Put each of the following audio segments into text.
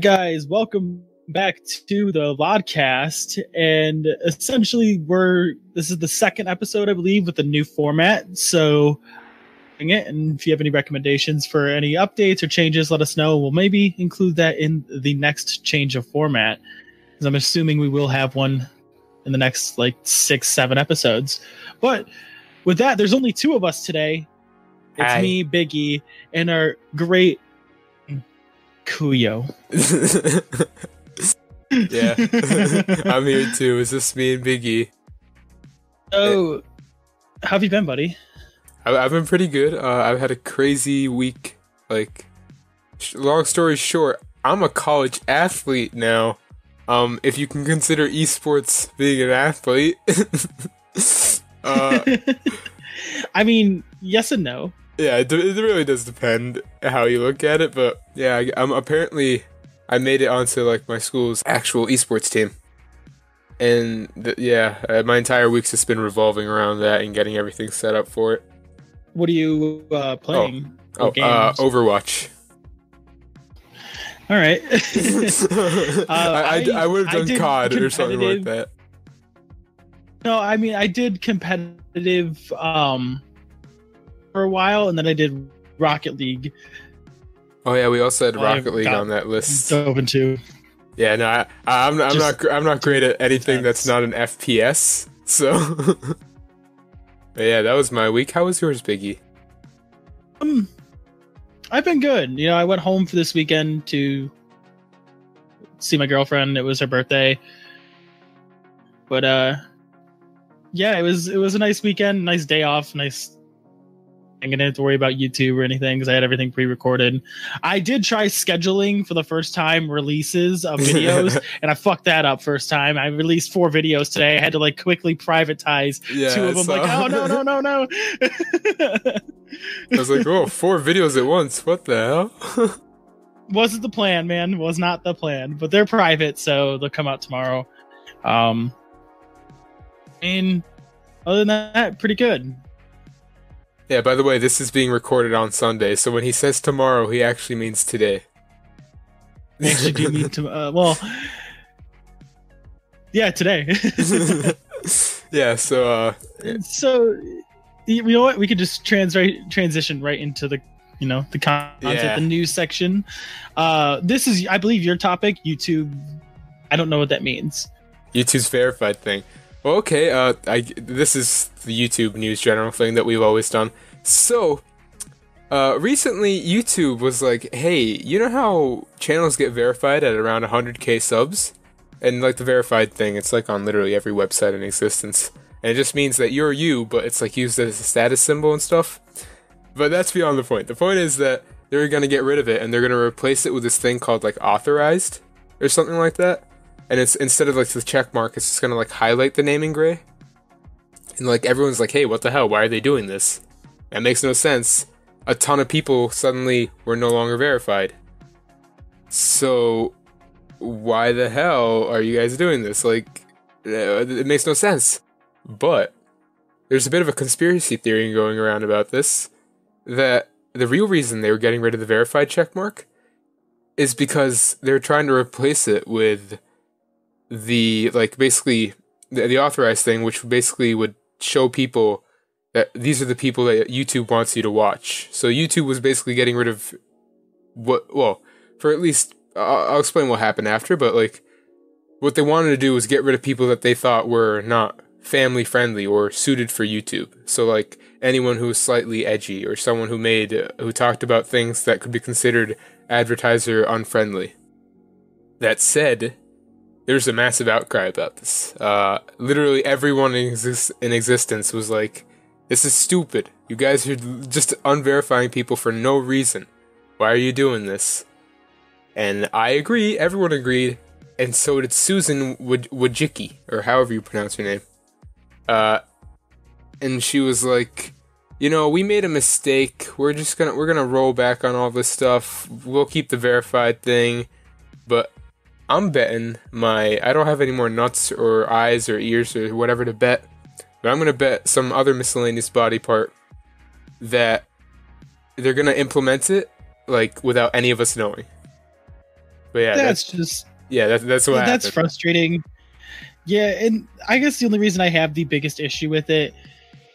Guys, welcome back to the LODcast, and essentially this is the second episode, I believe, with a new format. So, and if you have any recommendations for any updates or changes, let us know. We'll maybe include that in the next change of format, because I'm assuming we will have one in the next like 6-7 episodes. But with that, there's only two of us today. It's me, Biggie, and our great Kuyo. Yeah. I'm here too. It's just me and Biggie. So, how have you been, buddy? I've been pretty good. I've had a crazy week. Like, long story short, I'm a college athlete now. If you can consider esports being an athlete. I mean, yes and no. Yeah, it really does depend how you look at it, but yeah, I made it onto like my school's actual esports team, and my entire week's just been revolving around that and getting everything set up for it. What are you playing? Overwatch. All right. I would have done COD or something like that. No, I mean I did competitive. For a while, and then I did Rocket League. Oh yeah, we also had Rocket League on that list. Open too. Yeah, no, I'm not great at anything that's not an FPS. So, but yeah, that was my week. How was yours, Biggie? I've been good. You know, I went home for this weekend to see my girlfriend. It was her birthday, but yeah, it was a nice weekend, nice day off, nice. I'm gonna have to worry about YouTube or anything because I had everything pre-recorded. I did try scheduling for the first time releases of videos, and I fucked that up first time. I released 4 videos today. I had to like quickly privatize 2 of them. Like, oh no! I was like, oh, 4 videos at once. What the hell? Wasn't the plan, man. Was not the plan. But they're private, so they'll come out tomorrow. I mean, other than that, pretty good. Yeah, by the way, this is being recorded on Sunday, so when he says tomorrow, he actually means today. I actually do mean tomorrow. Well, yeah, today. Yeah, so... So, you know what? We could just transition right into the, you know, the content, the news section. This is, I believe, your topic, YouTube. I don't know what that means. YouTube's verified thing. Well, okay, this is the YouTube news general thing that we've always done. So, recently YouTube was like, hey, you know how channels get verified at around 100k subs? And, like, the verified thing, it's, like, on literally every website in existence. And it just means that you're you, but it's, like, used as a status symbol and stuff. But that's beyond the point. The point is that they're going to get rid of it, and they're going to replace it with this thing called, like, authorized or something like that. And it's instead of like the check mark, it's just gonna like highlight the name in gray. And like everyone's like, hey, what the hell? Why are they doing this? That makes no sense. A ton of people suddenly were no longer verified. So why the hell are you guys doing this? Like, it makes no sense. But there's a bit of a conspiracy theory going around about this, that the real reason they were getting rid of the verified check mark is because they're trying to replace it with the, like, basically the authorized thing, which basically would show people that these are the people that YouTube wants you to watch. So YouTube was basically getting rid of I'll explain what happened after, but like what they wanted to do was get rid of people that they thought were not family friendly or suited for YouTube. So like anyone who was slightly edgy or someone who talked about things that could be considered advertiser unfriendly. That said, there's a massive outcry about this. Literally everyone in existence was like, this is stupid. You guys are just unverifying people for no reason. Why are you doing this? And I agree. Everyone agreed. And so did Susan Wojicki, or however you pronounce her name. And she was like, you know, we made a mistake. We're gonna roll back on all this stuff. We'll keep the verified thing. But I'm betting I don't have any more nuts or eyes or ears or whatever to bet, but I'm going to bet some other miscellaneous body part that they're going to implement it, like, without any of us knowing. But yeah, that's frustrating. Yeah, and I guess the only reason I have the biggest issue with it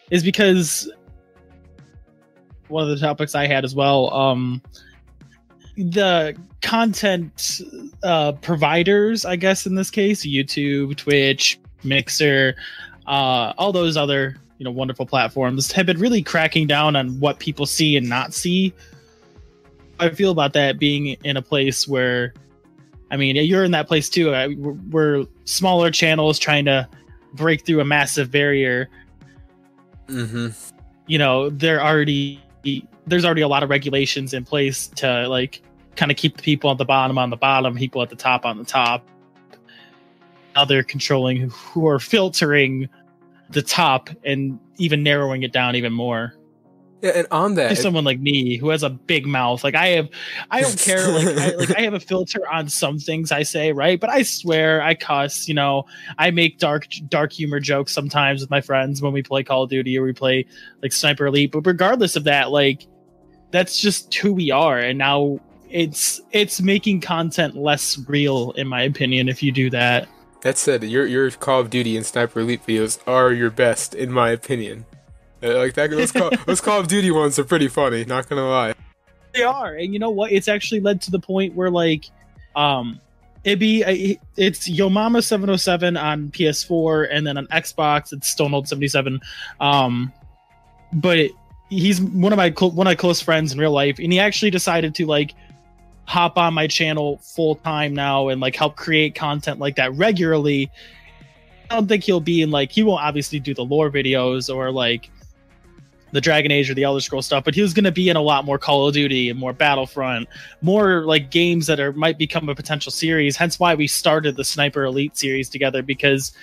is because one of the topics I had as well, the content providers, I guess in this case, YouTube, Twitch, Mixer, all those other wonderful platforms have been really cracking down on what people see and not see. I feel about that being in a place where, I mean, you're in that place too. We're smaller channels trying to break through a massive barrier. Mm-hmm. There's already a lot of regulations in place to kind of keep the people at the bottom on the bottom, people at the top on the top. Now they're controlling who are filtering the top and even narrowing it down even more. Yeah, and on that, to someone like me who has a big mouth, I don't care. I have a filter on some things I say, right? But I swear, I cuss. I make dark humor jokes sometimes with my friends when we play Call of Duty or we play Sniper Elite. But regardless of that, that's just who we are. And now it's making content less real, in my opinion. If you do that, that said, your Call of Duty and Sniper Elite videos are your best, in my opinion. Those Call of Duty ones are pretty funny, not gonna lie. They are, and you know what? It's actually led to the point where, it's Yo Mama 707 on PS4, and then on Xbox, it's Stonehold 77. But he's one of my close friends in real life, and he actually decided to hop on my channel full time now and help create content like that regularly. I don't think he'll be in he won't obviously do the lore videos or the Dragon Age or the Elder Scrolls stuff, but he was going to be in a lot more Call of Duty and more Battlefront, more games that might become a potential series. Hence why we started the Sniper Elite series together, because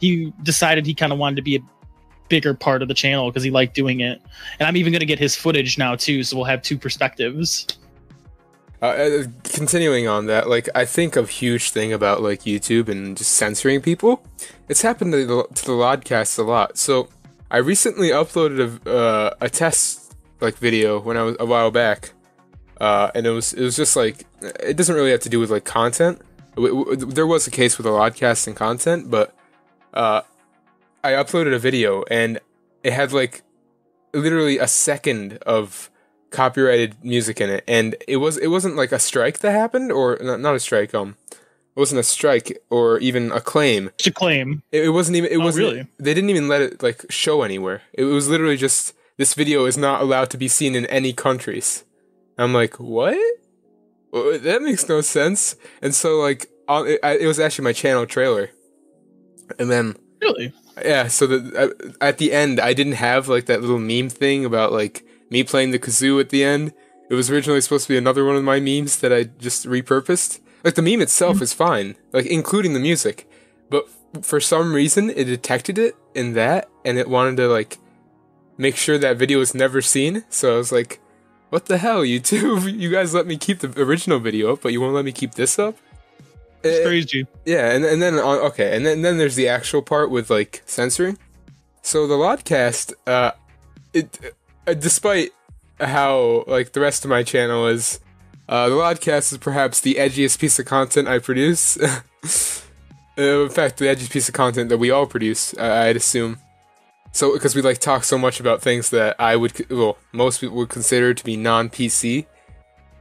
he decided he kind of wanted to be a bigger part of the channel because he liked doing it. And I'm even going to get his footage now too, so we'll have two perspectives. Continuing on that, I think a huge thing about YouTube and just censoring people, it's happened to the LODcast a lot. So I recently uploaded a test video when I was a while back, and it was just it doesn't really have to do with content. There was a case with the LODcast and content, but I uploaded a video and it had literally a second of copyrighted music in it, and it wasn't a strike that happened, or not a strike, it wasn't a strike or even a claim. It's a claim. It wasn't even, really? They didn't even let it show anywhere. It was literally just, this video is not allowed to be seen in any countries. I'm like, what? Well, that makes no sense. And so it was actually my channel trailer. And then really, yeah, so at the end I didn't have that little meme thing about me playing the kazoo at the end. It was originally supposed to be another one of my memes that I just repurposed. The meme itself is fine, including the music. But for some reason, it detected it in that, and it wanted to, make sure that video was never seen. So I was like, what the hell, YouTube? You guys let me keep the original video up, but you won't let me keep this up? It's crazy. Yeah, and then, okay, and then there's the actual part with, censoring. So the LODcast, despite how the rest of my channel is, the LODcast is perhaps the edgiest piece of content I produce. In fact, the edgiest piece of content that we all produce, I'd assume. So, because we talk so much about things that most people would consider to be non-PC,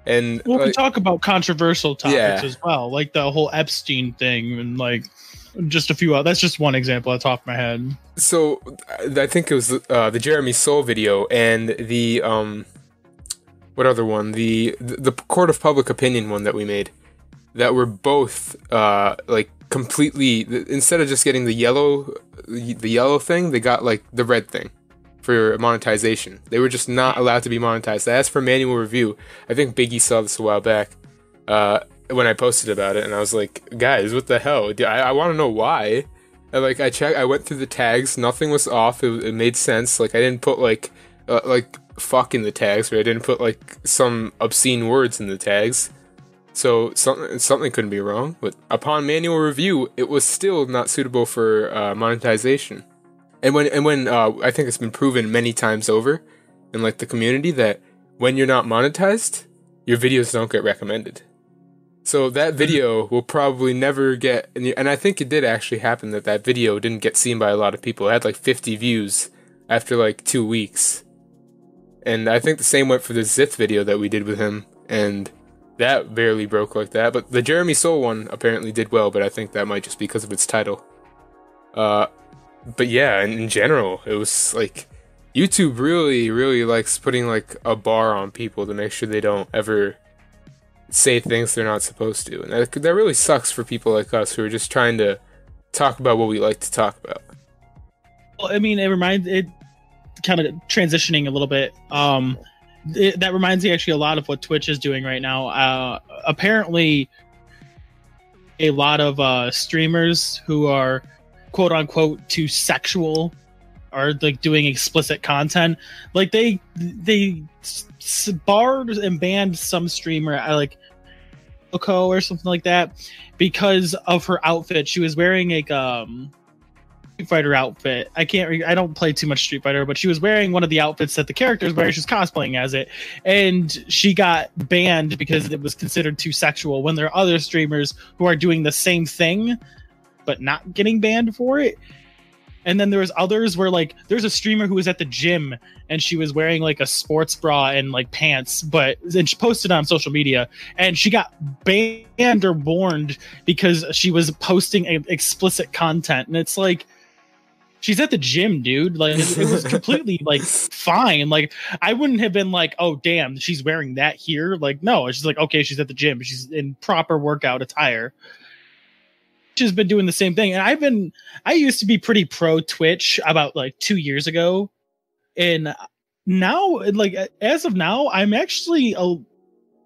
and we talk about controversial topics as well, the whole Epstein thing and just a few. That's just one example off the top of my head. So I think it was the Jeremy Soule video and the what other one? The Court of Public Opinion one that we made, that were both completely, instead of just getting the yellow thing, they got the red thing for monetization. They were just not allowed to be monetized. As for manual review, I think Biggie saw this a while back. When I posted about it, and I was like, guys, what the hell? I want to know why. And, I checked, I went through the tags, nothing was off, it made sense, I didn't put, fuck in the tags, or I didn't put, some obscene words in the tags, so something couldn't be wrong, but upon manual review, it was still not suitable for monetization. And when I think it's been proven many times over, in, the community, that when you're not monetized, your videos don't get recommended. So that video will probably never get... And I think it did actually happen that that video didn't get seen by a lot of people. It had like 50 views after like 2 weeks. And I think the same went for the Zith video that we did with him. And that barely broke like that. But the Jeremy Soule one apparently did well, but I think that might just be because of its title. But yeah, in general, it was like... YouTube really, really likes putting like a bar on people to make sure they don't ever... say things they're not supposed to, and that really sucks for people like us who are just trying to talk about what we like to talk about. Well, I mean, it reminds it kind of transitioning a little bit. That reminds me actually a lot of what Twitch is doing right now. Apparently, a lot of streamers who are quote unquote too sexual are like doing explicit content. Like they barred and banned some streamer, like Coco or something like that, because of her outfit. She was wearing a Street Fighter outfit. I don't play too much Street Fighter, but she was wearing one of the outfits that the characters wear. She's cosplaying as it, and she got banned because it was considered too sexual. When there are other streamers who are doing the same thing, but not getting banned for it. And then there was others where, like, there's a streamer who was at the gym and she was wearing like a sports bra and like pants, and she posted on social media, and she got banned or warned because she was posting explicit content. And it's like, she's at the gym, dude. Like it was completely like fine. Like I wouldn't have been like, oh damn, she's wearing that here. Like, no, it's just like, okay, she's at the gym. She's in proper workout attire. Twitch has been doing the same thing, and I used to be pretty pro Twitch about like 2 years ago, and now like as of now I'm actually a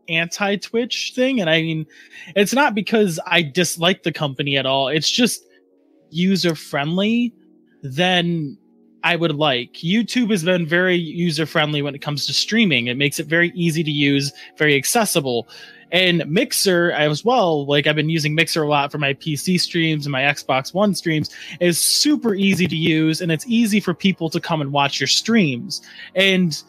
anti Twitch thing, and I mean it's not because I dislike the company at all. It's just user friendly than I would like. YouTube has been very user friendly when it comes to streaming. It makes it very easy to use, very accessible. And Mixer as well, like I've been using Mixer a lot for my PC streams and my Xbox One streams, is super easy to use, and it's easy for people to come and watch your streams. And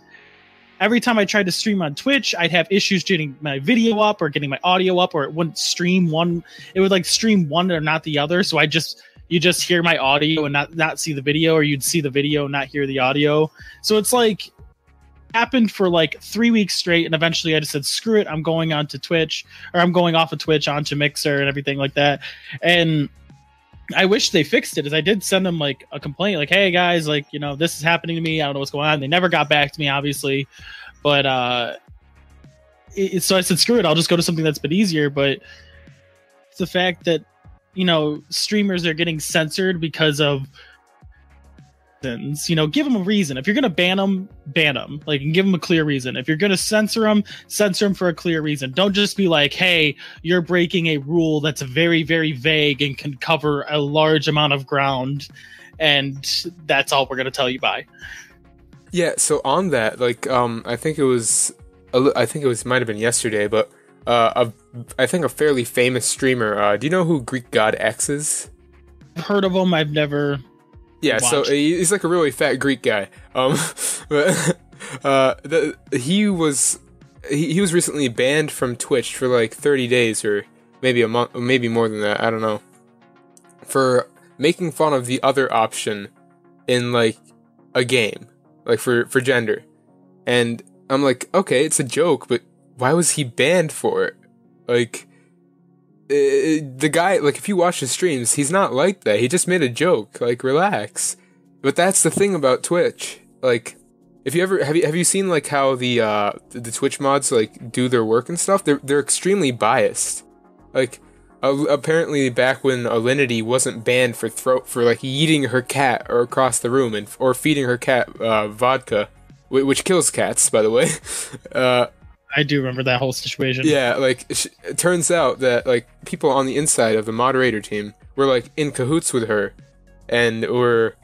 every time I tried to stream on Twitch, I'd have issues getting my video up or getting my audio up, or it wouldn't stream one. It would like stream one or not the other. So you just hear my audio and not see the video, or you'd see the video and not hear the audio. So it's like, happened for like 3 weeks straight, and eventually I just said screw it, I'm going on to Twitch, or I'm going off of Twitch onto Mixer and everything like that. And I wish they fixed it, as I did send them like a complaint, like, hey guys, like, you know, this is happening to me, I don't know what's going on. They never got back to me, obviously, but so I said screw it, I'll just go to something that's been easier. But it's the fact that, you know, streamers are getting censored because of, you know, give them a reason. If you're gonna ban them, like, and give them a clear reason. If you're gonna censor them for a clear reason. Don't just be like, hey, you're breaking a rule that's very, very vague and can cover a large amount of ground, and that's all we're gonna tell you by. Yeah. So on that, like, I think it was might have been yesterday, but I think a fairly famous streamer. Do you know who Greek God X is? I've heard of him. I've never. Yeah, so he's like a really fat Greek guy. But he was recently banned from Twitch for like 30 days or maybe a month, maybe more than that. I don't know, for making fun of the other option in like a game, like for gender. And I'm like, okay, it's a joke, but why was he banned for it? Like, the guy, like, if you watch his streams, he's not like that. He just made a joke. Like, relax. But that's the thing about Twitch. Like, if you ever have you seen like how the Twitch mods like do their work and stuff? They're extremely biased. Like, apparently back when Alinity wasn't banned for like yeeting her cat or across the room or feeding her cat vodka, which kills cats, by the way. I do remember that whole situation. Yeah, like, it turns out that, like, people on the inside of the moderator team were, like, in cahoots with her and were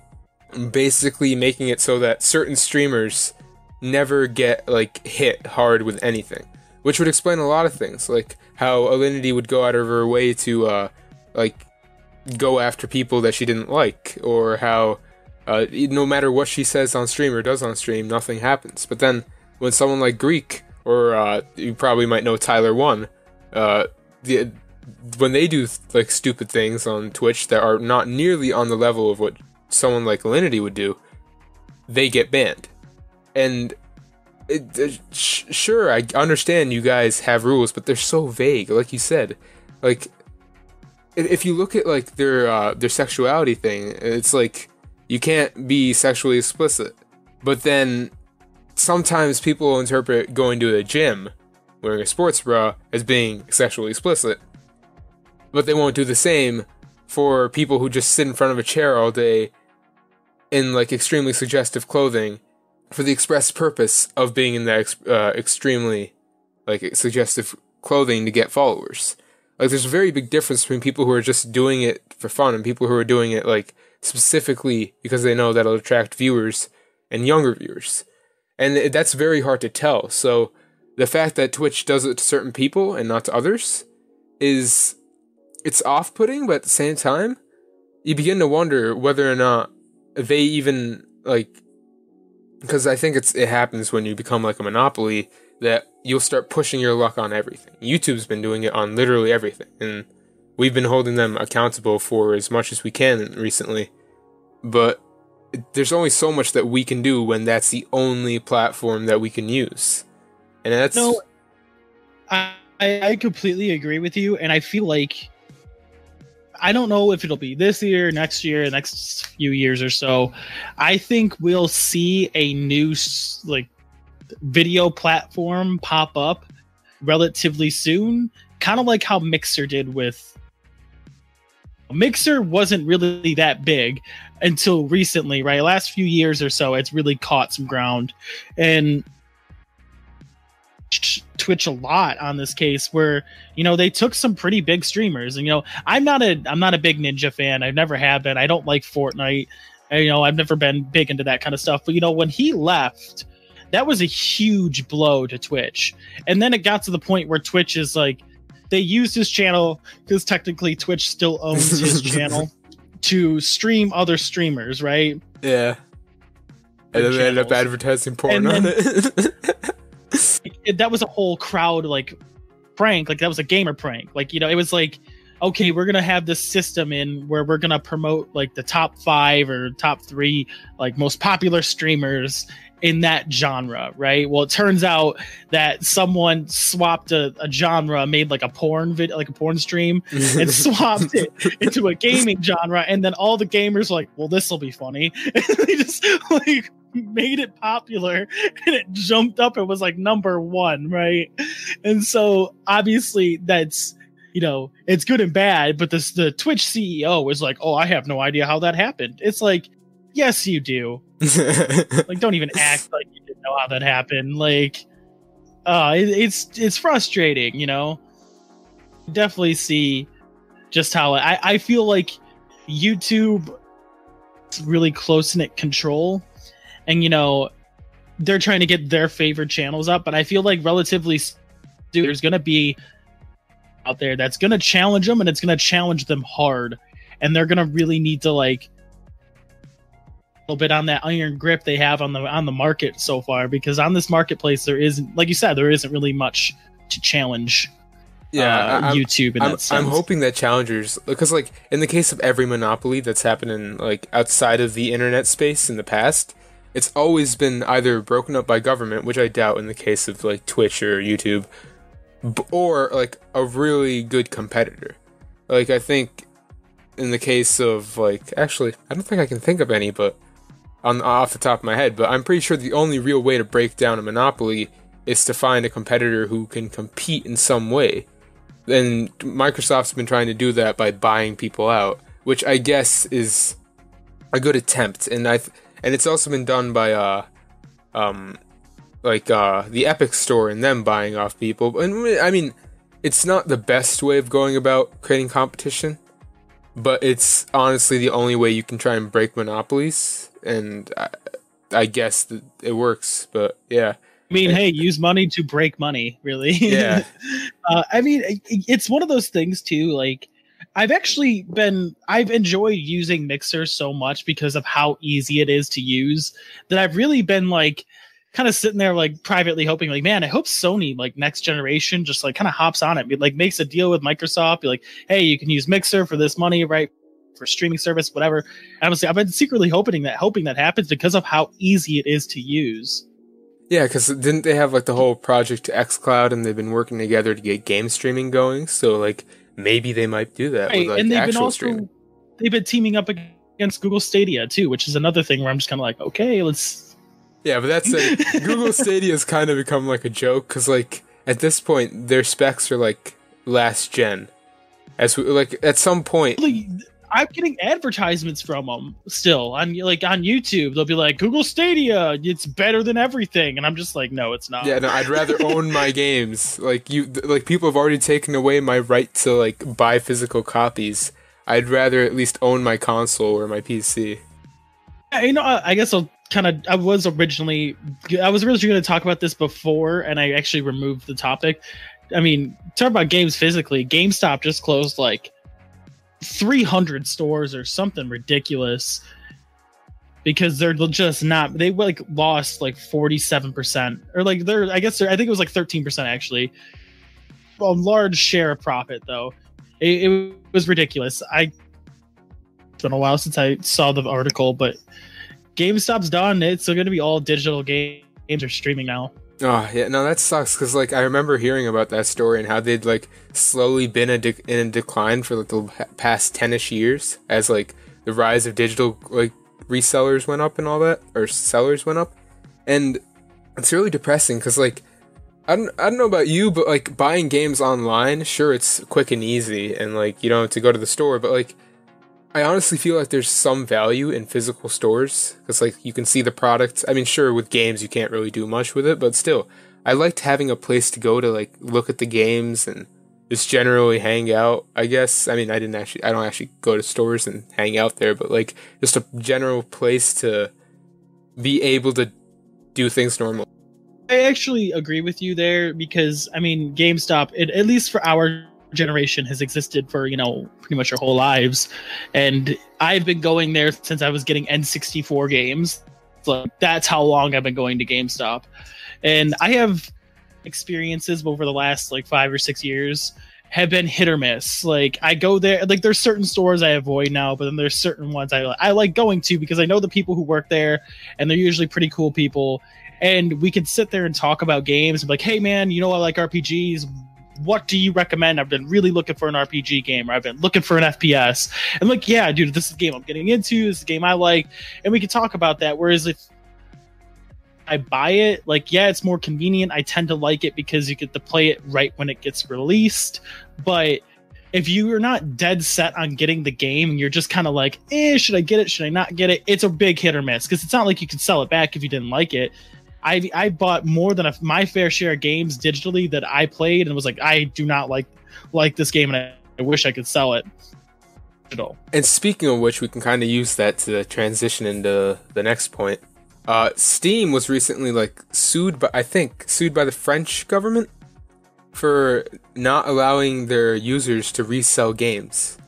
basically making it so that certain streamers never get, like, hit hard with anything, which would explain a lot of things, like how Alinity would go out of her way to, like, go after people that she didn't like, or how no matter what she says on stream or does on stream, nothing happens. But then when someone like Greek... or you probably might know Tyler One, when they do like stupid things on Twitch that are not nearly on the level of what someone like Alinity would do, they get banned. And sure, I understand you guys have rules, but they're so vague. Like you said, like if you look at like their sexuality thing, it's like you can't be sexually explicit. But then sometimes people interpret going to a gym wearing a sports bra as being sexually explicit, but they won't do the same for people who just sit in front of a chair all day in like extremely suggestive clothing for the express purpose of being in that extremely like suggestive clothing to get followers. Like there's a very big difference between people who are just doing it for fun and people who are doing it like specifically because they know that'll attract viewers and younger viewers. And that's very hard to tell. So the fact that Twitch does it to certain people and not to others is, it's off-putting, but at the same time, you begin to wonder whether or not they even, like, because I think it happens when you become like a monopoly that you'll start pushing your luck on everything. YouTube's been doing it on literally everything, and we've been holding them accountable for as much as we can recently, but there's only so much that we can do when that's the only platform that we can use. And that's... No, I completely agree with you, and I feel like... I don't know if it'll be this year, next few years or so. I think we'll see a new like video platform pop up relatively soon, kind of like how Mixer did with... Mixer wasn't really that big until recently, right? Last few years or so, it's really caught some ground. And Twitch a lot on this case where, you know, they took some pretty big streamers, and, you know, I'm not a big Ninja fan. I never have been. I don't like Fortnite. You know, I've never been big into that kind of stuff, but, you know, when he left, that was a huge blow to Twitch. And then it got to the point where Twitch is like, they used his channel, because technically Twitch still owns his channel, to stream other streamers, right? Yeah. And then they ended up advertising porn on it. That was a whole crowd like prank, like that was a gamer prank, like, you know, it was like, okay, we're gonna have this system in where we're gonna promote like the top 5 or top 3 like most popular streamers in that genre, right? Well, it turns out that someone swapped a genre, made like a porn video, like a porn stream, and swapped it into a gaming genre, and then all the gamers were like, well, this will be funny, and they just like made it popular, and it jumped up and was like #1, right? And so obviously that's, you know, it's good and bad, but this, the Twitch CEO was like, oh, I have no idea how that happened. It's like, yes you do. Like, don't even act like you didn't know how that happened. Like, it's frustrating, you know. Definitely see just how I feel like YouTube, it's really close-knit control. And, you know, they're trying to get their favorite channels up. But I feel like relatively soon, there's going to be out there that's going to challenge them, and it's going to challenge them hard. And they're going to really need to, like, a little bit on that iron grip they have on the market so far. Because on this marketplace, there isn't, like you said, there isn't really much to challenge. Yeah, YouTube in that sense. I'm hoping that challengers, because, like, in the case of every monopoly that's happened in, like, outside of the internet space in the past, it's always been either broken up by government, which I doubt in the case of, like, Twitch or YouTube, or, like, a really good competitor. Like, I think in the case of, like... Actually, I don't think I can think of any, but... off the top of my head, but I'm pretty sure the only real way to break down a monopoly is to find a competitor who can compete in some way. And Microsoft's been trying to do that by buying people out, which I guess is a good attempt, and And it's also been done by, the Epic Store and them buying off people. And, I mean, it's not the best way of going about creating competition, but it's honestly the only way you can try and break monopolies. And I guess that it works, but yeah. I mean, hey, use money to break money, really. Yeah. I mean, it's one of those things, too, like, I've enjoyed using Mixer so much because of how easy it is to use that I've really been like, kind of sitting there like privately hoping like, man, I hope Sony like next generation just like kind of hops on it, like makes a deal with Microsoft, be like, hey, you can use Mixer for this money, right? For streaming service, whatever. And honestly, I've been secretly hoping that happens because of how easy it is to use. Yeah, because didn't they have like the whole project to xCloud, and they've been working together to get game streaming going? So like maybe they might do that. Right. With, like, and they've been also streaming. They've been teaming up against Google Stadia too, which is another thing where I'm just kind of like, okay, let's. Yeah, but that's it. Google Stadia's kind of become like a joke because like at this point their specs are like last gen, as we, like at some point. I'm getting advertisements from them still on YouTube. They'll be like, Google Stadia, it's better than everything. And I'm just like, no, it's not. Yeah, no, I'd rather own my games. Like people have already taken away my right to like buy physical copies. I'd rather at least own my console or my PC. Yeah, you know, I guess I'll kind of, I was originally going to talk about this before, and I actually removed the topic. I mean, talk about games physically. GameStop just closed like 300 stores or something ridiculous because they're just not, they like lost like 47% or like I think it was like 13% actually. Well, large share of profit though. It was ridiculous. It's been a while since I saw the article, but GameStop's done. It's still going to be all digital games are streaming now. Oh, yeah, no, that sucks, because, like, I remember hearing about that story and how they'd, like, slowly been in a decline for, like, the past 10-ish years as, like, the rise of digital, like, resellers went up and all that, or sellers went up, and it's really depressing, because, like, I don't know about you, but, like, buying games online, sure, it's quick and easy, and, like, you don't have to go to the store, but, like, I honestly feel like there's some value in physical stores because, like, you can see the product. I mean, sure, with games, you can't really do much with it, but still, I liked having a place to go to, like, look at the games and just generally hang out, I guess. I mean, I don't actually go to stores and hang out there, but, like, just a general place to be able to do things normal. I actually agree with you there because, I mean, GameStop, at least for our generation, has existed for, you know, pretty much our whole lives, and I've been going there since I was getting N64 games. So that's how long I've been going to GameStop, and I have experiences over the last like 5 or 6 years have been hit or miss. Like I go there, like there's certain stores I avoid now, but then there's certain ones I like going to because I know the people who work there, and they're usually pretty cool people, and we could sit there and talk about games and be like, hey man, you know, I like RPGs. What do you recommend? I've been really looking for an RPG game, or I've been looking for an FPS. And like, yeah, dude, this is the game I'm getting into. This is the game I like. And we can talk about that. Whereas if I buy it, like, yeah, it's more convenient. I tend to like it because you get to play it right when it gets released. But if you are not dead set on getting the game and you're just kind of like, should I get it? Should I not get it? It's a big hit or miss because it's not like you can sell it back if you didn't like it. I bought more than my fair share of games digitally that I played and was like, I do not like this game, and I wish I could sell it. And speaking of which, we can kind of use that to transition into the next point. Steam was recently like sued by the French government for not allowing their users to resell games.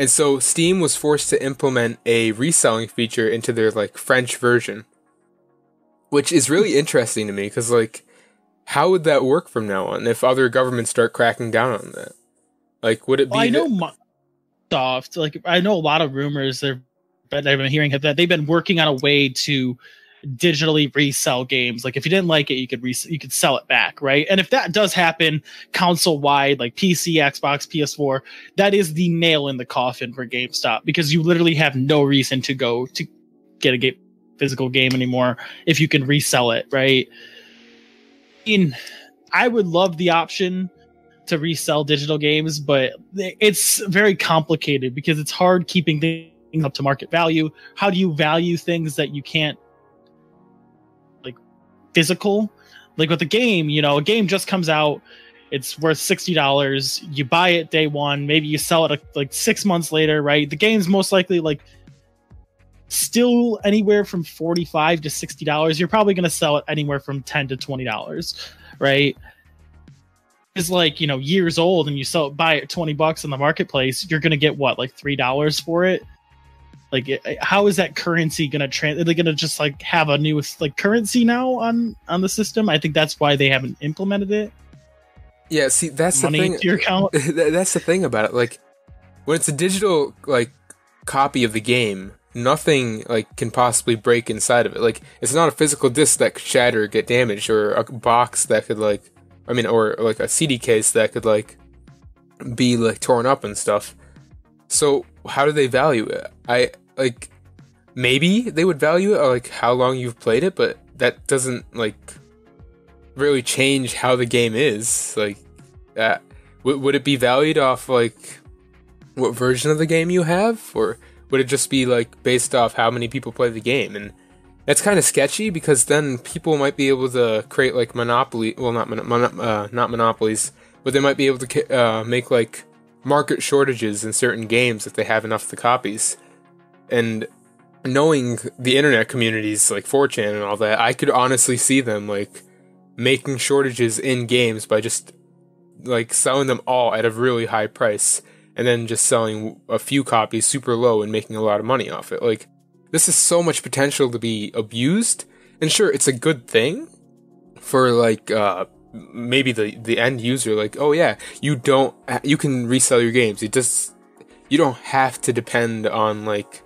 And so Steam was forced to implement a reselling feature into their like French version. Which is really interesting to me, because, like, how would that work from now on if other governments start cracking down on that? Like, would it be... Well, I know Microsoft, like, I know a lot of rumors that I've been hearing that they've been working on a way to digitally resell games. Like, if you didn't like it, you could sell it back, right? And if that does happen console-wide, like PC, Xbox, PS4, that is the nail in the coffin for GameStop, because you literally have no reason to go to get a game. Physical game anymore if you can resell it, right? I would love the option to resell digital games, but it's very complicated because it's hard keeping things up to market value. How do you value things that you can't, like, physical? Like with a game, you know, a game just comes out, it's worth $60. You buy it day one, maybe you sell it like 6 months later, right? The game's most likely like still anywhere from $45 to $60. You're probably going to sell it anywhere from $10 to $20, right? It's like, you know, years old, and you buy it $20 in the marketplace, you're going to get what, like $3 for it? Like, how is that currency going to translate? Are they going to just like have a new like currency now on the system? I think that's why they haven't implemented it. Yeah, see, that's money the thing. To your account. That's the thing about it. Like, when it's a digital like copy of the game, nothing like can possibly break inside of it. Like, it's not a physical disc that could shatter, or get damaged, or a box that could like, I mean, or like a CD case that could like be like torn up and stuff. So how do they value it? I like maybe they would value it like how long you've played it, but that doesn't like really change how the game is. Like, that would it be valued off like what version of the game you have, or would it just be like based off how many people play the game? And that's kind of sketchy, because then people might be able to create like monopoly. Well, not monopolies, but they might be able to make like market shortages in certain games if they have enough of the copies. And knowing the internet communities like 4chan and all that, I could honestly see them like making shortages in games by just like selling them all at a really high price and then just selling a few copies super low and making a lot of money off it. Like, this is so much potential to be abused. And sure, it's a good thing for like maybe the end user, like, oh yeah, you can resell your games. You don't have to depend on like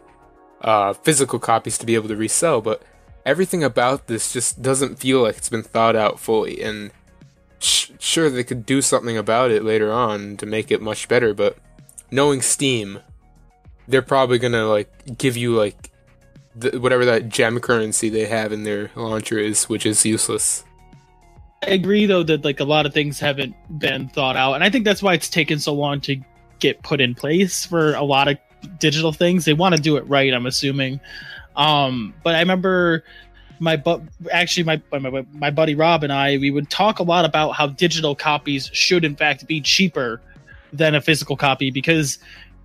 physical copies to be able to resell. But everything about this just doesn't feel like it's been thought out fully. And sure, they could do something about it later on to make it much better. But knowing Steam, they're probably gonna like give you like whatever that gem currency they have in their launcher is, which is useless. I agree, though, that like a lot of things haven't been thought out, and I think that's why it's taken so long to get put in place for a lot of digital things. They want to do it right, I'm assuming. But I remember my buddy Rob and I, we would talk a lot about how digital copies should in fact be cheaper than a physical copy, because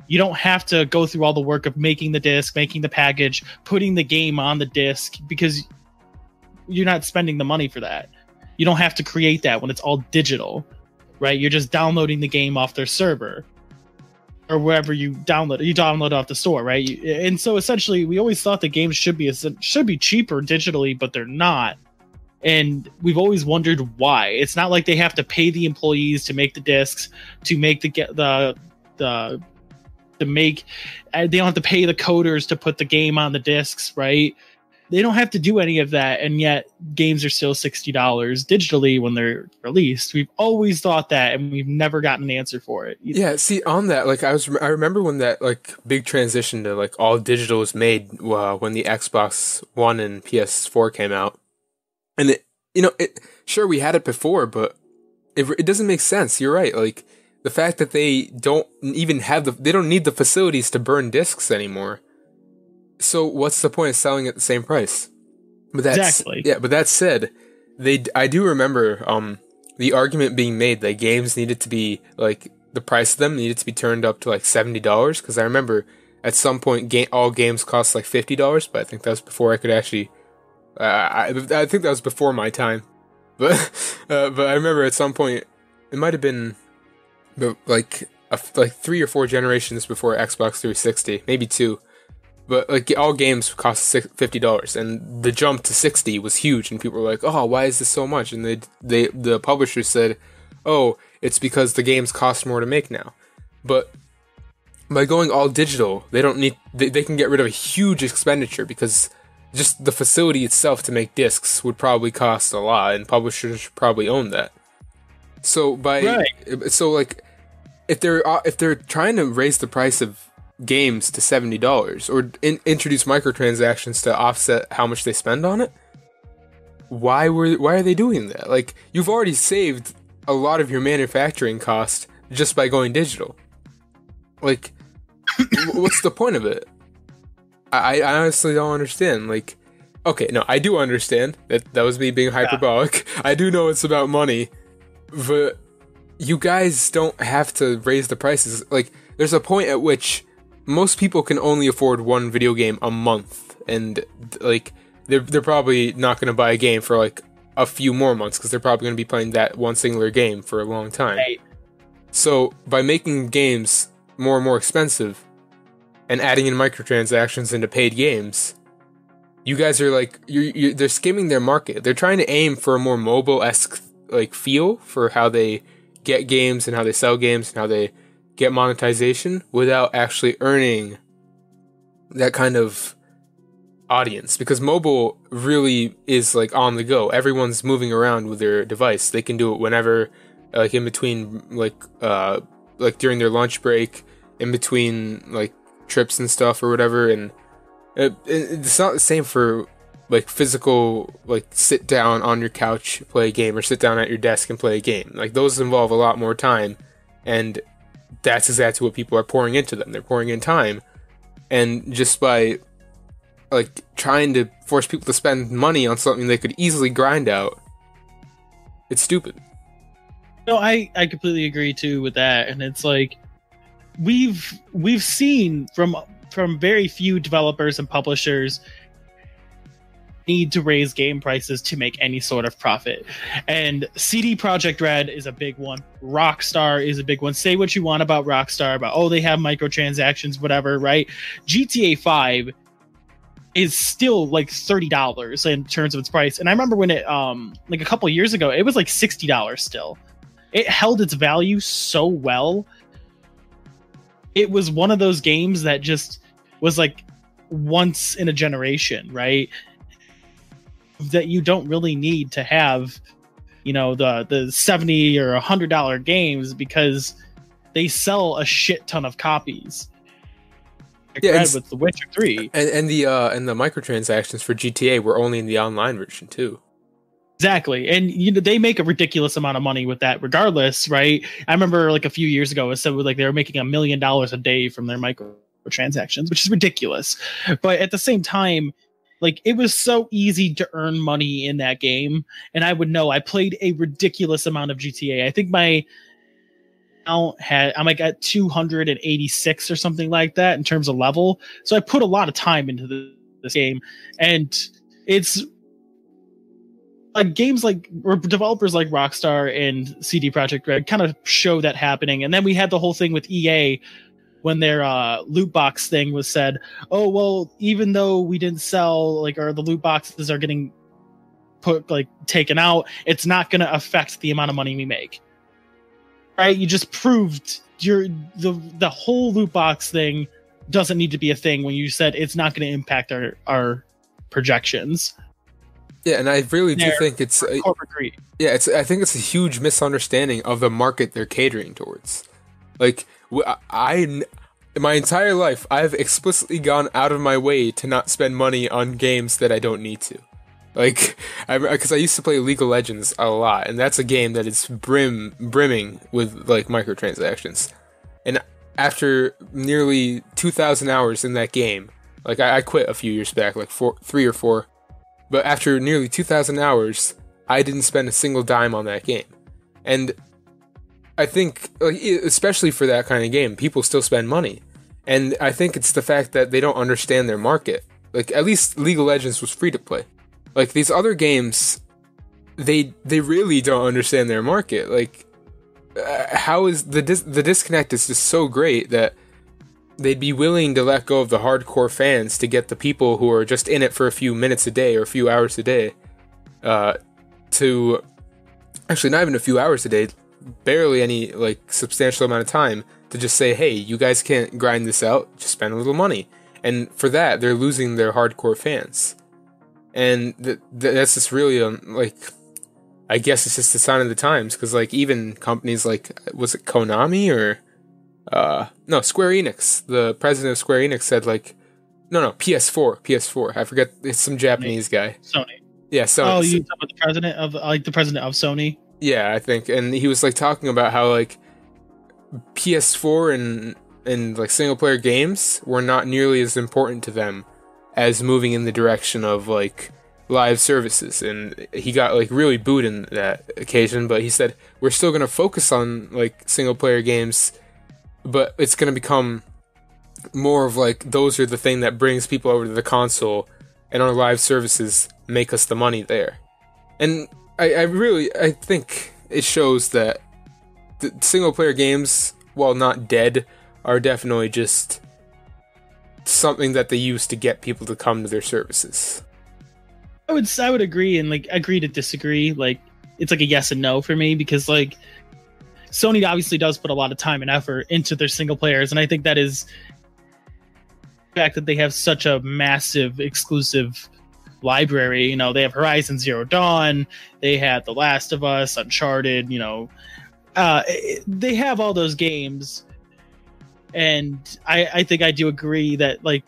you don't have to go through all the work of making the disc, making the package, putting the game on the disc, because you're not spending the money for that. You don't have to create that when it's all digital, right? You're just downloading the game off their server or wherever you download it. You download it off the store, right? And so essentially, we always thought the games should be cheaper digitally, but they're not. And we've always wondered why. It's not like they have to pay the employees to make the discs, to make they don't have to pay the coders to put the game on the discs, right? They don't have to do any of that, and yet games are still $60 digitally when they're released. We've always thought that, and we've never gotten an answer for it either. Yeah, see, on that, like I remember when that like big transition to like all digital was made when the Xbox One and PS4 came out, and sure, we had it before, but it doesn't make sense. You're right, like the fact that they don't even have they don't need the facilities to burn discs anymore. So what's the point of selling at the same price? But exactly. Yeah, but that said, I do remember the argument being made that games needed to be, like, the price of them needed to be turned up to, like, $70, because I remember at some point all games cost, like, $50, but I think that was before I could actually... I think that was before my time. But I remember at some point, it might have been, like, three or four generations before Xbox 360, maybe two. But like all games cost $50, and the jump to $60 was huge, and people were like, "Oh, why is this so much?" And the publisher said, "Oh, it's because the games cost more to make now." But by going all digital, they can get rid of a huge expenditure, because just the facility itself to make discs would probably cost a lot, and publishers should probably own that. So like if they're trying to raise the price of games to $70 or introduce microtransactions to offset how much they spend on it, why are they doing that? Like, you've already saved a lot of your manufacturing cost just by going digital. Like, what's the point of it? I honestly don't understand. Like, okay, no, I do understand that was me being hyperbolic. Yeah. I do know it's about money, but you guys don't have to raise the prices. Like, there's a point at which most people can only afford one video game a month, and like they're probably not going to buy a game for like a few more months, because they're probably going to be playing that one singular game for a long time. Right. So by making games more and more expensive, and adding in microtransactions into paid games. You guys are like, they're skimming their market. They're trying to aim for a more mobile-esque like feel for how they get games and how they sell games and how they get monetization without actually earning that kind of audience, because mobile really is like on the go. Everyone's moving around with their device. They can do it whenever, like in between, like during their lunch break, in between like trips and stuff or whatever. And it's not the same for like physical, like sit down on your couch, play a game, or sit down at your desk and play a game. Like those involve a lot more time, and that's exactly what people are pouring into them. They're pouring in time, and just by like trying to force people to spend money on something they could easily grind out, it's stupid. No, I completely agree too with that. And it's like we've seen from very few developers and publishers need to raise game prices to make any sort of profit. And CD Projekt Red is a big one. Rockstar is a big one. Say what you want about Rockstar, about, oh, they have microtransactions, whatever, right? GTA 5 is still like $30 in terms of its price. And I remember when it, like a couple years ago, it was like $60 still. It held its value so well. It was one of those games that just was like once in a generation, right? That you don't really need to have, you know, the $70 or $100 games, because they sell a shit ton of copies. Yeah, with The Witcher 3 and the microtransactions for GTA were only in the online version too. Exactly, and you know they make a ridiculous amount of money with that, regardless, right? I remember like a few years ago, it said like they were making $1 million a day from their microtransactions, which is ridiculous. But at the same time, like it was so easy to earn money in that game, and I would know. I played a ridiculous amount of GTA. I think my I'm like at 286 or something like that in terms of level. So I put a lot of time into this game, and it's like games like, or developers like Rockstar and CD Projekt Red kind of show that happening. And then we had the whole thing with EA when their loot box thing was said, oh, well, even though we didn't sell like, or the loot boxes are getting put like taken out, it's not going to affect the amount of money we make. Right, you just proved the whole loot box thing doesn't need to be a thing when you said it's not going to impact our projections. Yeah, and I really do think it's corporate greed. Yeah, I think it's a huge misunderstanding of the market they're catering towards. Like in my entire life, I've explicitly gone out of my way to not spend money on games that I don't need to. Like, because I used to play League of Legends a lot, and that's a game that is brimming with like microtransactions. And after nearly 2,000 hours in that game, like I quit a few years back, like 3 or 4, but after nearly 2,000 hours, I didn't spend a single dime on that game. And I think, like, especially for that kind of game, people still spend money. And I think it's the fact that they don't understand their market. Like, at least League of Legends was free to play. Like, these other games, they really don't understand their market. Like, how is the disconnect is just so great that they'd be willing to let go of the hardcore fans to get the people who are just in it for a few minutes a day or a few hours a day, to actually not even a few hours a day, barely any like substantial amount of time, to just say, hey, you guys can't grind this out, just spend a little money. And for that, they're losing their hardcore fans. And that's just really, like, I guess it's just a sign of the times, because, like, even companies like, was it Konami or, no, Square Enix, the president of Square Enix said, like, no, PS4, I forget, it's some Japanese guy. Sony. Yeah, Sony. Oh, you talking about the president of Sony? Yeah, I think, and he was, like, talking about how, like, PS4 and like, single-player games were not nearly as important to them as moving in the direction of like live services. And he got like really booed in that occasion, but he said we're still going to focus on like single player games, but it's going to become more of like those are the thing that brings people over to the console, and our live services make us the money there. And I think it shows that the single player games, while not dead, are definitely just something that they use to get people to come to their services. I would agree, and like agree to disagree. Like it's like a yes and no for me, because like Sony obviously does put a lot of time and effort into their single players, and I think that is the fact that they have such a massive exclusive library. You know, they have Horizon Zero Dawn, they had The Last of Us, Uncharted, you know, they have all those games. And I think I do agree that like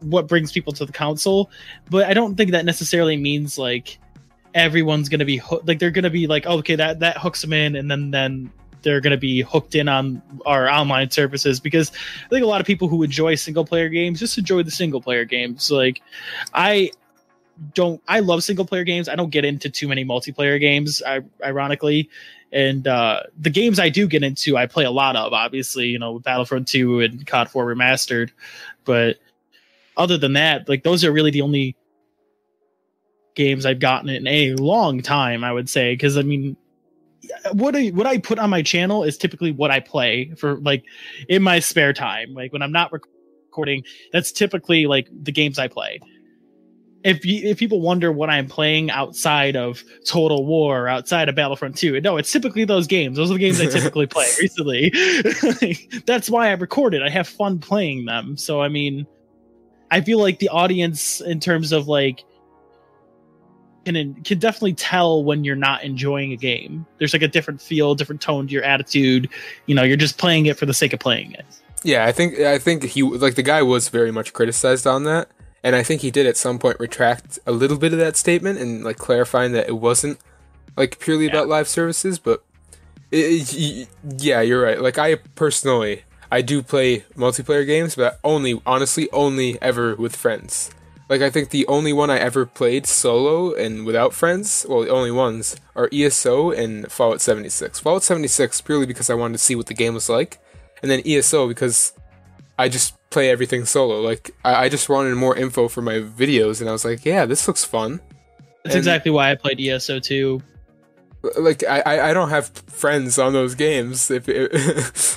what brings people to the console, but I don't think that necessarily means like everyone's going to be like they're going to be like, oh, okay, that hooks them in, and then they're going to be hooked in on our online services, because I think a lot of people who enjoy single player games just enjoy the single player games. Like I love single player games. I don't get into too many multiplayer games, ironically. And the games I do get into, I play a lot of, obviously, you know, Battlefront 2 and COD 4 Remastered. But other than that, like those are really the only games I've gotten in a long time, I would say, because I mean, what I put on my channel is typically what I play for, like, in my spare time. Like when I'm not recording, that's typically like the games I play. If people wonder what I'm playing outside of Total War, outside of Battlefront 2, no, it's typically those games. Those are the games I typically play recently. That's why I recorded. I have fun playing them. So, I mean, I feel like the audience, in terms of like, can definitely tell when you're not enjoying a game. There's like a different feel, different tone to your attitude. You know, you're just playing it for the sake of playing it. Yeah, I think he, like, the guy was very much criticized on that. And I think he did at some point retract a little bit of that statement and like clarifying that it wasn't like purely about live services. But yeah, you're right. Like I personally, I do play multiplayer games, but honestly, only ever with friends. Like I think the only one I ever played solo and without friends, well, the only ones are ESO and Fallout 76. Fallout 76 purely because I wanted to see what the game was like, and then ESO because I just play everything solo. Like I just wanted more info for my videos, and I was like, yeah, this looks fun. That's exactly why I played ESO too. Like I don't have friends on those games. If it,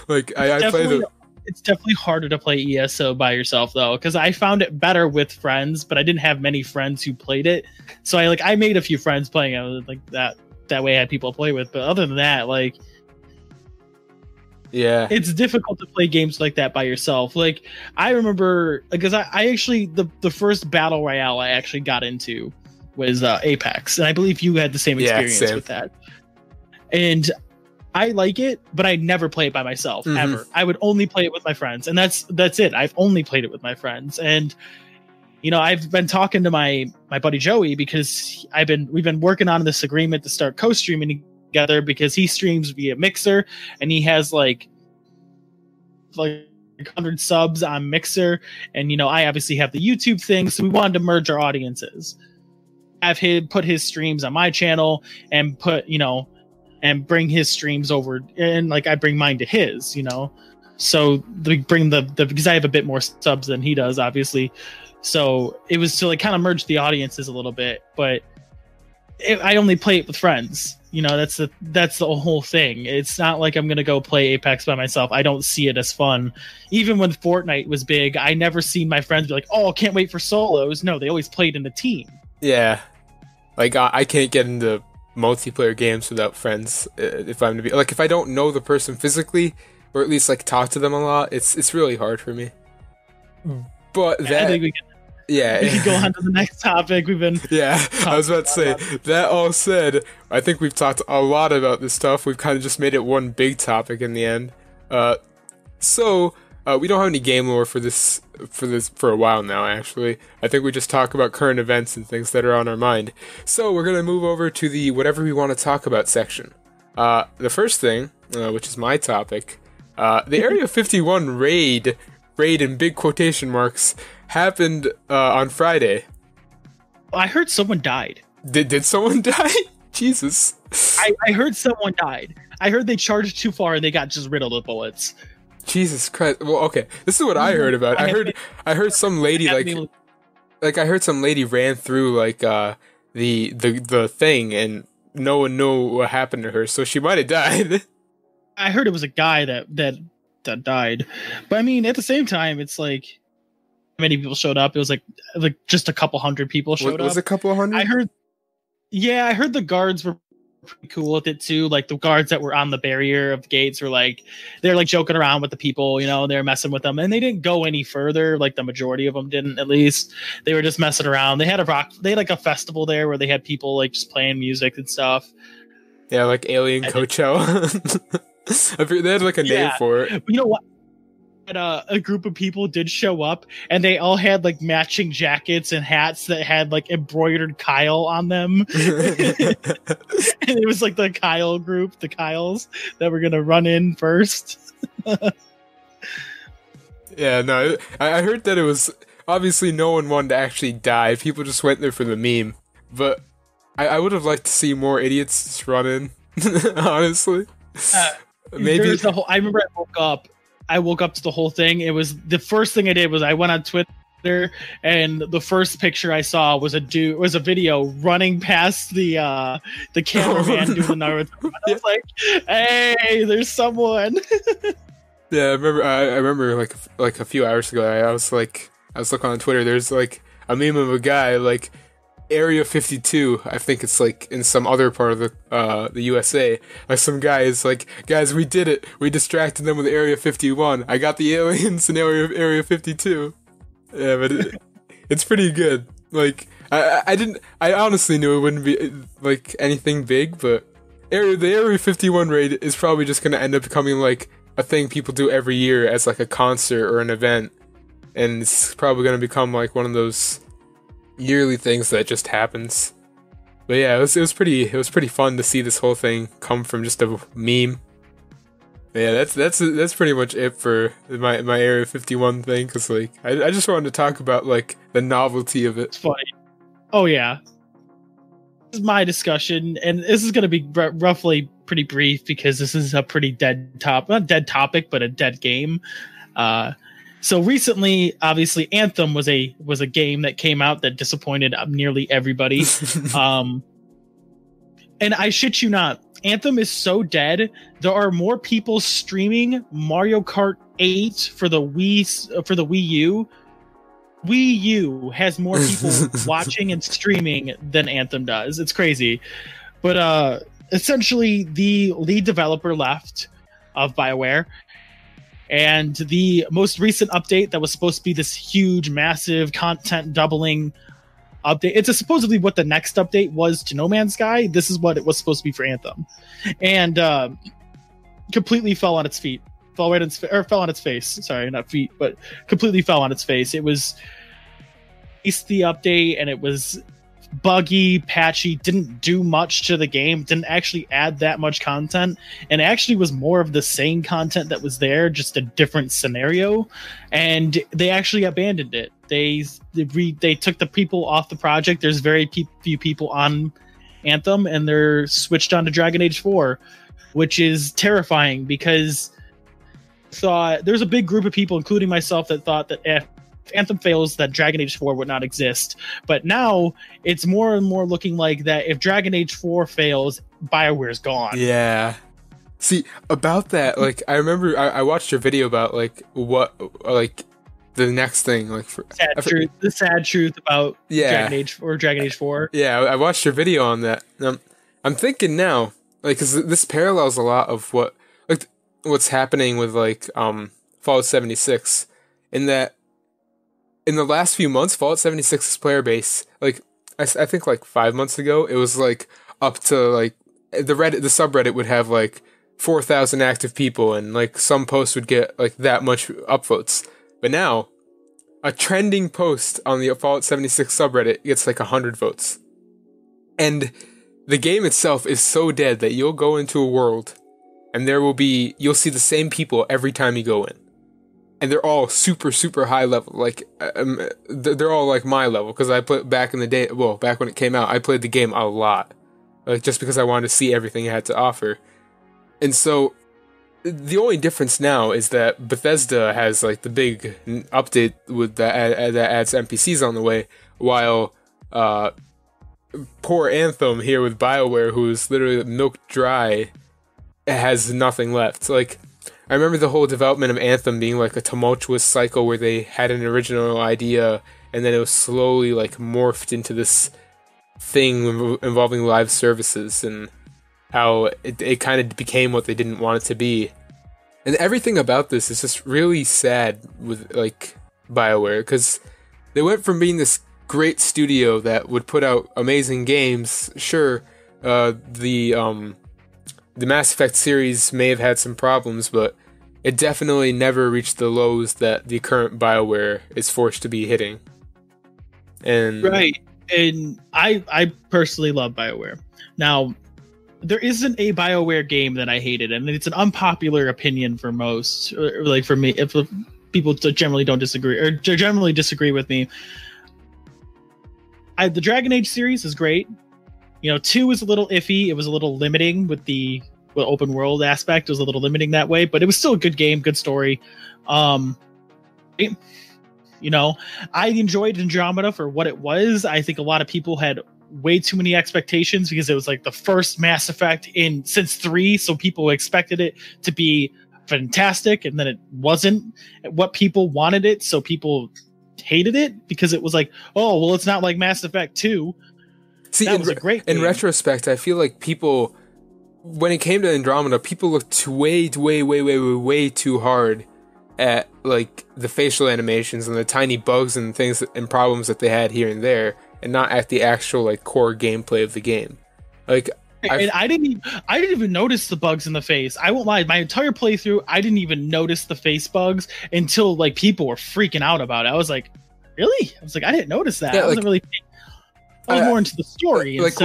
like I play them. It's definitely harder to play ESO by yourself though, because I found it better with friends, but I didn't have many friends who played it. So I made a few friends playing it, like that way I had people to play with. But other than that, like, yeah, it's difficult to play games like that by yourself. Like I remember, because I actually the first battle royale I actually got into was Apex, and I believe you had the same experience with that. And I like it, but I never play it by myself ever. I would only play it with my friends, and that's it. I've only played it with my friends, and you know, I've been talking to my buddy Joey, because we've been working on this agreement to start co-streaming together, because he streams via Mixer, and he has like 100 subs on Mixer, and you know, I obviously have the YouTube thing, so we wanted to merge our audiences, have him put his streams on my channel and put, you know, and bring his streams over, and like I bring mine to his, you know, so they bring the because I have a bit more subs than he does, obviously, so it was to like kind of merge the audiences a little bit. But I only play it with friends. You know, that's the whole thing. It's not like I'm gonna go play Apex by myself. I don't see it as fun. Even when Fortnite was big, I never seen my friends be like, "Oh, can't wait for solos." No, they always played in a team. Yeah, like I can't get into multiplayer games without friends. If I'm to be like, if I don't know the person physically, or at least like talk to them a lot, it's really hard for me. But that. I think we can go on to the next topic. We've been I was about to say, that all said, I think we've talked a lot about this stuff. We've kind of just made it one big topic in the end. So we don't have any game lore for this for a while now, actually. I think we just talk about current events and things that are on our mind. So we're going to move over to the whatever we want to talk about section. The first thing, which is my topic, the Area 51 raid in big quotation marks, happened on Friday. I heard someone died. Did someone die? Jesus. I heard someone died. I heard they charged too far and they got just riddled with bullets. Jesus Christ. Well, okay. This is what I heard about. I heard some lady I heard some lady ran through like the thing, and no one knew what happened to her, so she might have died. I heard it was a guy that died. But I mean, at the same time, it's like many people showed up. It was like just a couple hundred people showed up. It was a couple hundred? I heard the guards were pretty cool with it too. Like the guards that were on the barrier of gates were like, they're like joking around with the people, you know, they're messing with them, and they didn't go any further. Like the majority of them didn't, at least. They were just messing around. They had like a festival there where they had people like just playing music and stuff. Yeah, like Alien Kocho. They had like a name for it. You know what? And a group of people did show up, and they all had like matching jackets and hats that had like embroidered Kyle on them. And it was like the Kyle group, the Kyles that were gonna run in first. Yeah, no, I heard that it was obviously no one wanted to actually die. People just went there for the meme, but I would have liked to see more idiots just run in. Honestly, maybe the whole. I remember I woke up to the whole thing. It was the first thing I did was I went on Twitter, and the first picture I saw was a video running past the cameraman doing Naruto. I was like, "Hey, there's someone." Yeah, I remember like a few hours ago, I was looking on Twitter. There's like a meme of a guy like Area 52. I think it's like in some other part of the USA. Like some guy is like, guys, we did it. We distracted them with Area 51. I got the aliens in Area 52. Yeah, but it's pretty good. Like I honestly knew it wouldn't be like anything big, but the Area 51 raid is probably just gonna end up becoming like a thing people do every year as like a concert or an event, and it's probably gonna become like one of those yearly things that just happens. But yeah, it was pretty fun to see this whole thing come from just a meme. Yeah, that's pretty much it for my Area 51 thing, because like I just wanted to talk about like the novelty of it. It's funny. Oh yeah, this is my discussion, and this is going to be roughly pretty brief because this is a pretty not dead topic, but a dead game. So recently, obviously, Anthem was a game that came out that disappointed nearly everybody. And I shit you not, Anthem is so dead. There are more people streaming Mario Kart 8 for the Wii U. Wii U has more people watching and streaming than Anthem does. It's crazy. But essentially, the lead developer left of BioWare. And the most recent update that was supposed to be this huge, massive content doubling update. It's supposedly what the next update was to No Man's Sky. This is what it was supposed to be for Anthem, and completely fell on its feet. Fell on its face. Sorry, not feet, but completely fell on its face. It was the update, and it was buggy, patchy, didn't do much to the game, didn't actually add that much content, and actually was more of the same content that was there, just a different scenario. And they actually abandoned it. They took the people off the project. There's very few people on Anthem, and they're switched on to Dragon Age 4, which is terrifying because I thought there's a big group of people, including myself, that thought that if Anthem fails, that Dragon Age 4 would not exist. But now it's more and more looking like that if Dragon Age 4 fails, BioWare's gone. Yeah. See, about that, like, I remember I watched your video about, like, what, like, the next thing, like, the sad truth about Dragon Age 4. Yeah, I watched your video on that. I'm thinking now, like, because this parallels a lot of what, like, what's happening with, like, Fallout 76, in that in the last few months, Fallout 76's player base, like, I think like 5 months ago, it was like up to like the subreddit would have like 4,000 active people, and like some posts would get like that much upvotes. But now, a trending post on the Fallout 76 subreddit gets like 100 votes. And the game itself is so dead that you'll go into a world and you'll see the same people every time you go in. And they're all super, super high level. Like, they're all, like, my level. Because I played back in the day, well, back when it came out, I played the game a lot. Like, just because I wanted to see everything it had to offer. And so, the only difference now is that Bethesda has, like, the big update with that adds NPCs on the way. While, poor Anthem here with BioWare, who's literally milk dry, has nothing left. Like, I remember the whole development of Anthem being like a tumultuous cycle where they had an original idea and then it was slowly like morphed into this thing involving live services and how it kind of became what they didn't want it to be. And everything about this is just really sad with like BioWare, because they went from being this great studio that would put out amazing games. Sure, the Mass Effect series may have had some problems, but it definitely never reached the lows that the current BioWare is forced to be hitting. And right, and I personally love BioWare. Now, there isn't a BioWare game that I hated, and it's an unpopular opinion for most, or like for me, if people generally don't disagree or generally disagree with me. The Dragon Age series is great. You know, 2 was a little iffy. It was a little limiting with the open world aspect. It was a little limiting that way, but it was still a good game, good story. You know, I enjoyed Andromeda for what it was. I think a lot of people had way too many expectations because it was like the first Mass Effect in since 3, so people expected it to be fantastic, and then it wasn't what people wanted it, so people hated it because it was like, oh, well, it's not like Mass Effect 2. See, that was a great game. In retrospect, I feel like people, when it came to Andromeda, people looked way too hard at like the facial animations and the tiny bugs and things and problems that they had here and there, and not at the actual like core gameplay of the game. Like, and I didn't even notice the bugs in the face. I won't lie. My entire playthrough, I didn't even notice the face bugs until like people were freaking out about it. I was like, really? I was like, I didn't notice that. Yeah, I wasn't really. I was more into the story. Like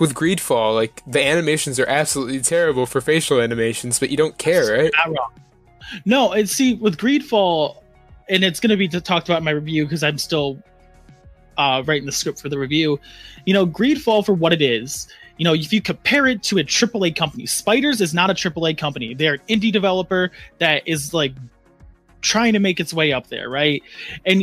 with Greedfall, like the animations are absolutely terrible for facial animations, but you don't care, right? Not wrong. No, and see with Greedfall, and it's going to be talked about in my review because I'm still writing the script for the review. You know, Greedfall for what it is. You know, if you compare it to a AAA company, Spiders is not a AAA company. They're an indie developer that is like trying to make its way up there, right? And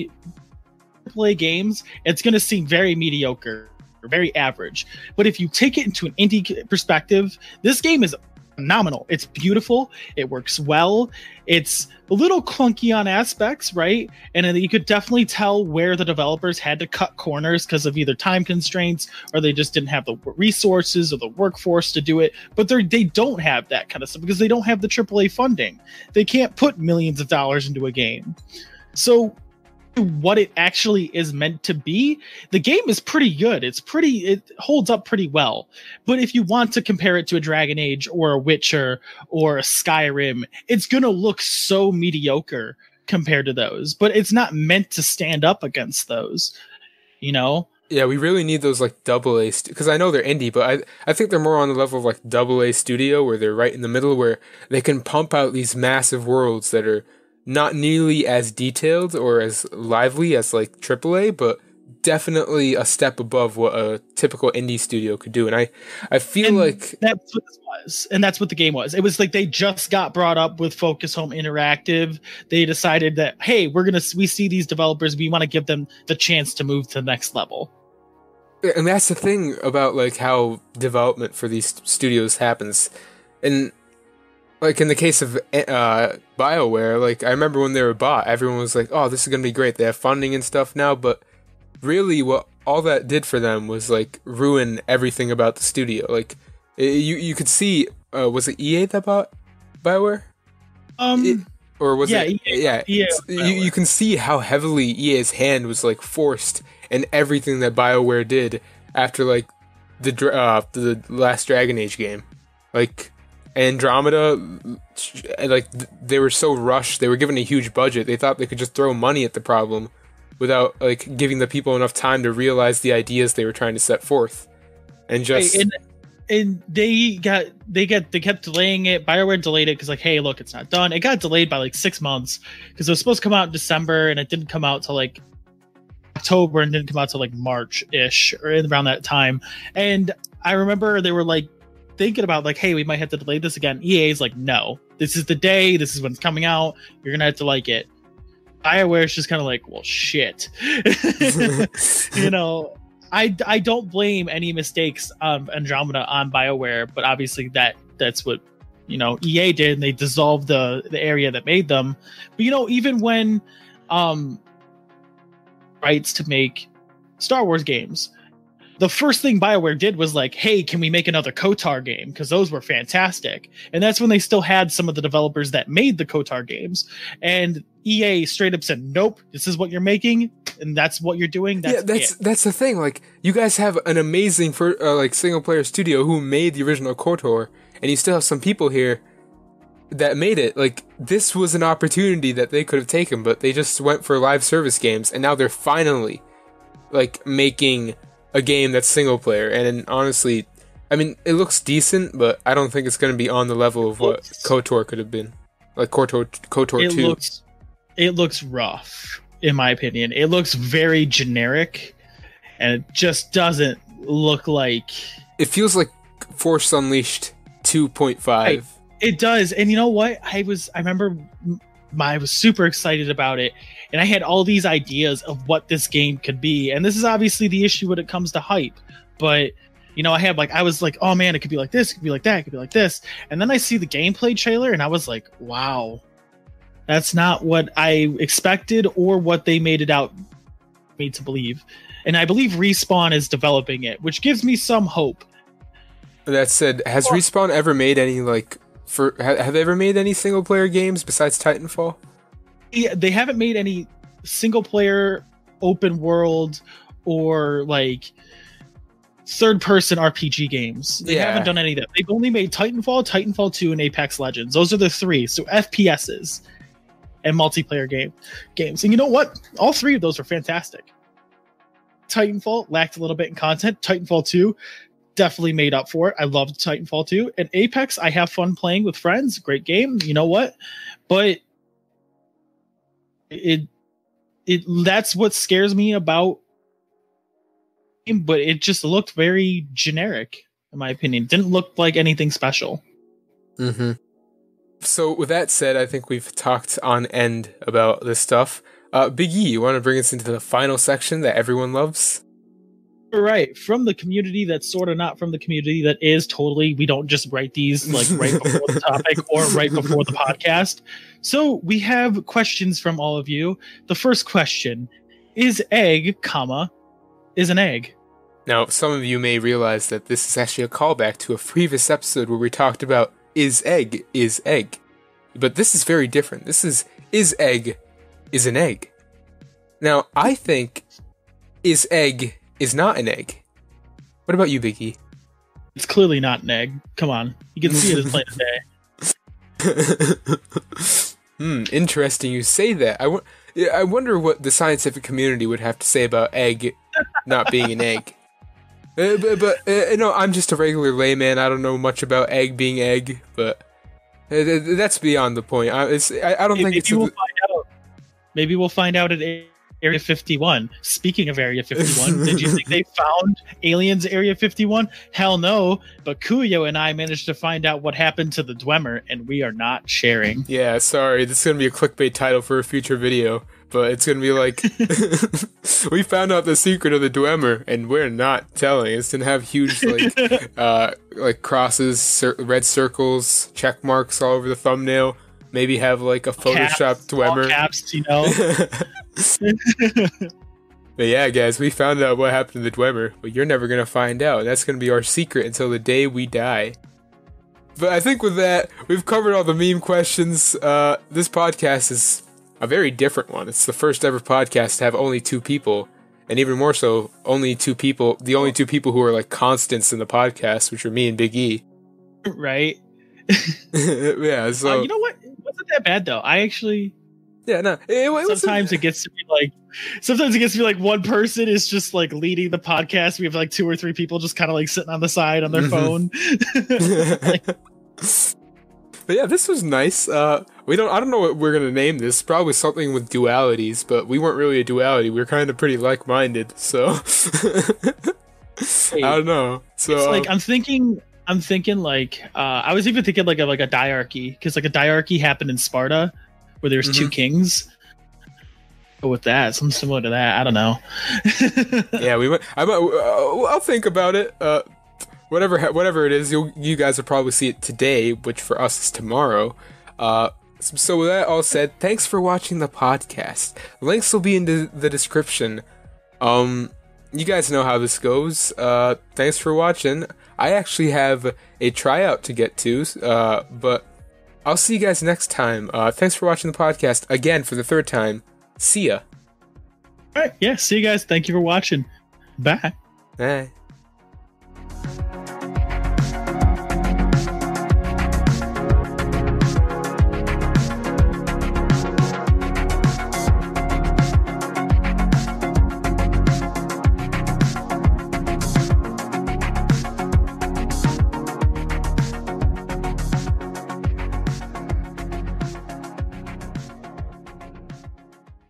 play games, it's going to seem very mediocre or very average. But if you take it into an indie perspective, this game is phenomenal. It's beautiful. It works well. It's a little clunky on aspects, right? And then you could definitely tell where the developers had to cut corners because of either time constraints or they just didn't have the resources or the workforce to do it. But they don't have that kind of stuff because they don't have the AAA funding. They can't put millions of dollars into a game. So what it actually is meant to be, the game is pretty good. It holds up pretty well. But if you want to compare it to a Dragon Age or a Witcher or a Skyrim, it's gonna look so mediocre compared to those. But it's not meant to stand up against those, you know. Yeah, we really need those like AA, because I know they're indie, but I think they're more on the level of like AA studio, where they're right in the middle, where they can pump out these massive worlds that are not nearly as detailed or as lively as like AAA, but definitely a step above what a typical indie studio could do. And I feel like that's what this was, and that's what the game was. It was like they just got brought up with Focus Home Interactive. They decided that, hey, we see these developers, we want to give them the chance to move to the next level. And that's the thing about like how development for these studios happens. And like in the case of BioWare, like I remember when they were bought, everyone was like, oh, this is going to be great. They have funding and stuff now. But really what all that did for them was like ruin everything about the studio. Like you could see, was it EA that bought BioWare? EA, you can see how heavily EA's hand was like forced in everything that BioWare did after like the last Dragon Age game. Like Andromeda, like they were so rushed. They were given a huge budget. They thought they could just throw money at the problem without like giving the people enough time to realize the ideas they were trying to set forth. And just and they kept delaying it. BioWare delayed it because like, hey, look, it's not done. It got delayed by like 6 months because it was supposed to come out in December, and it didn't come out till like October, and didn't come out till like March ish or around that time. And I remember they were like thinking about like, hey, we might have to delay this again. EA's like, no, this is the day, this is when it's coming out, you're gonna have to like it. BioWare is just kind of like, well, shit. You know, I don't blame any mistakes of Andromeda on BioWare, but obviously that's what you know, EA did, and they dissolved the area that made them. But, you know, even when rights to make Star Wars games, the first thing BioWare did was like, hey, can we make another KOTOR game? Because those were fantastic. And that's when they still had some of the developers that made the KOTOR games. And EA straight up said, nope, this is what you're making, and that's what you're doing. That's that's the thing. Like, you guys have an amazing single-player studio who made the original KOTOR, and you still have some people here that made it. Like, this was an opportunity that they could have taken, but they just went for live service games, and now they're finally, like, making a game that's single player, and honestly, I mean, it looks decent, but I don't think it's going to be on the level of what KOTOR could have been. Like KOTOR 2. It looks rough, in my opinion. It looks very generic, and it just doesn't look like... It feels like Force Unleashed 2.5. It does, and you know what? I was super excited about it, and I had all these ideas of what this game could be. And this is obviously the issue when it comes to hype. But, you know, I was like, oh man, it could be like this, it could be like that, it could be like this. And then I see the gameplay trailer and I was like, wow, that's not what I expected or what they made it out me to believe. And I believe Respawn is developing it, which gives me some hope. That said, has Respawn ever made any have they ever made any single player games besides Titanfall? Yeah, they haven't made any single player open world or like third person RPG games. They haven't done any of that. They've only made Titanfall, Titanfall 2, and Apex Legends. Those are the three. So FPSs and multiplayer games. And you know what? All three of those were fantastic. Titanfall lacked a little bit in content. Titanfall 2 definitely made up for it. I loved Titanfall 2. And Apex, I have fun playing with friends. Great game. You know what? But that's what scares me about it, but it just looked very generic, in my opinion. It didn't look like anything special. Mm-hmm. So with that said, I think we've talked on end about this stuff. Big E, you want to bring us into the final section that everyone loves? All right. From the community that's sort of not from the community that is totally. We don't just write these like right before the topic or right before the podcast. So we have questions from all of you. The first question is egg, is an egg. Now, some of you may realize that this is actually a callback to a previous episode where we talked about is egg. But this is very different. This is egg is an egg. Now, I think is egg is not an egg. What about you, Big E? It's clearly not an egg. Come on. You can see it as plain as day. Interesting you say that. I wonder what the scientific community would have to say about egg not being an egg. But I'm just a regular layman. I don't know much about egg being egg, but that's beyond the point. Maybe we'll find out at egg. Area 51. Speaking of Area 51, did you think they found aliens Area 51? Hell no. But Kuyo and I managed to find out what happened to the Dwemer, and we are not sharing. Yeah, sorry. This is going to be a clickbait title for a future video, but it's going to be like, we found out the secret of the Dwemer, and we're not telling. It's going to have huge like crosses, red circles, check marks all over the thumbnail. Maybe have like a Photoshop Dwemer. All caps, you know. But yeah, guys, we found out what happened to the Dwemer, but you're never gonna find out. That's gonna be our secret until the day we die. But I think with that, we've covered all the meme questions. This podcast is a very different one. It's the first ever podcast to have only two people, and even more so, the only two people who are like constants in the podcast, which are me and Big E. Right. Yeah. So you know what? It wasn't that bad though. Yeah, no. Sometimes it gets to be like one person is just like leading the podcast. We have like two or three people just kind of like sitting on the side on their phone. But yeah, this was nice. I don't know what we're gonna name this. Probably something with dualities, but we weren't really a duality. We were kind of pretty like-minded, so I don't know. So it's like I'm thinking like I was even thinking like a diarchy, because like a diarchy happened in Sparta, where there's two kings. But with that, something similar to that, I don't know. Yeah, I'll think about it. whatever it is, you guys will probably see it today, which for us is tomorrow. So with that all said, thanks for watching the podcast. Links will be in the description. You guys know how this goes. Thanks for watching. I actually have a tryout to get to, but I'll see you guys next time. Thanks for watching the podcast again for the third time. See ya. All right, yeah, see you guys. Thank you for watching. Bye. Bye.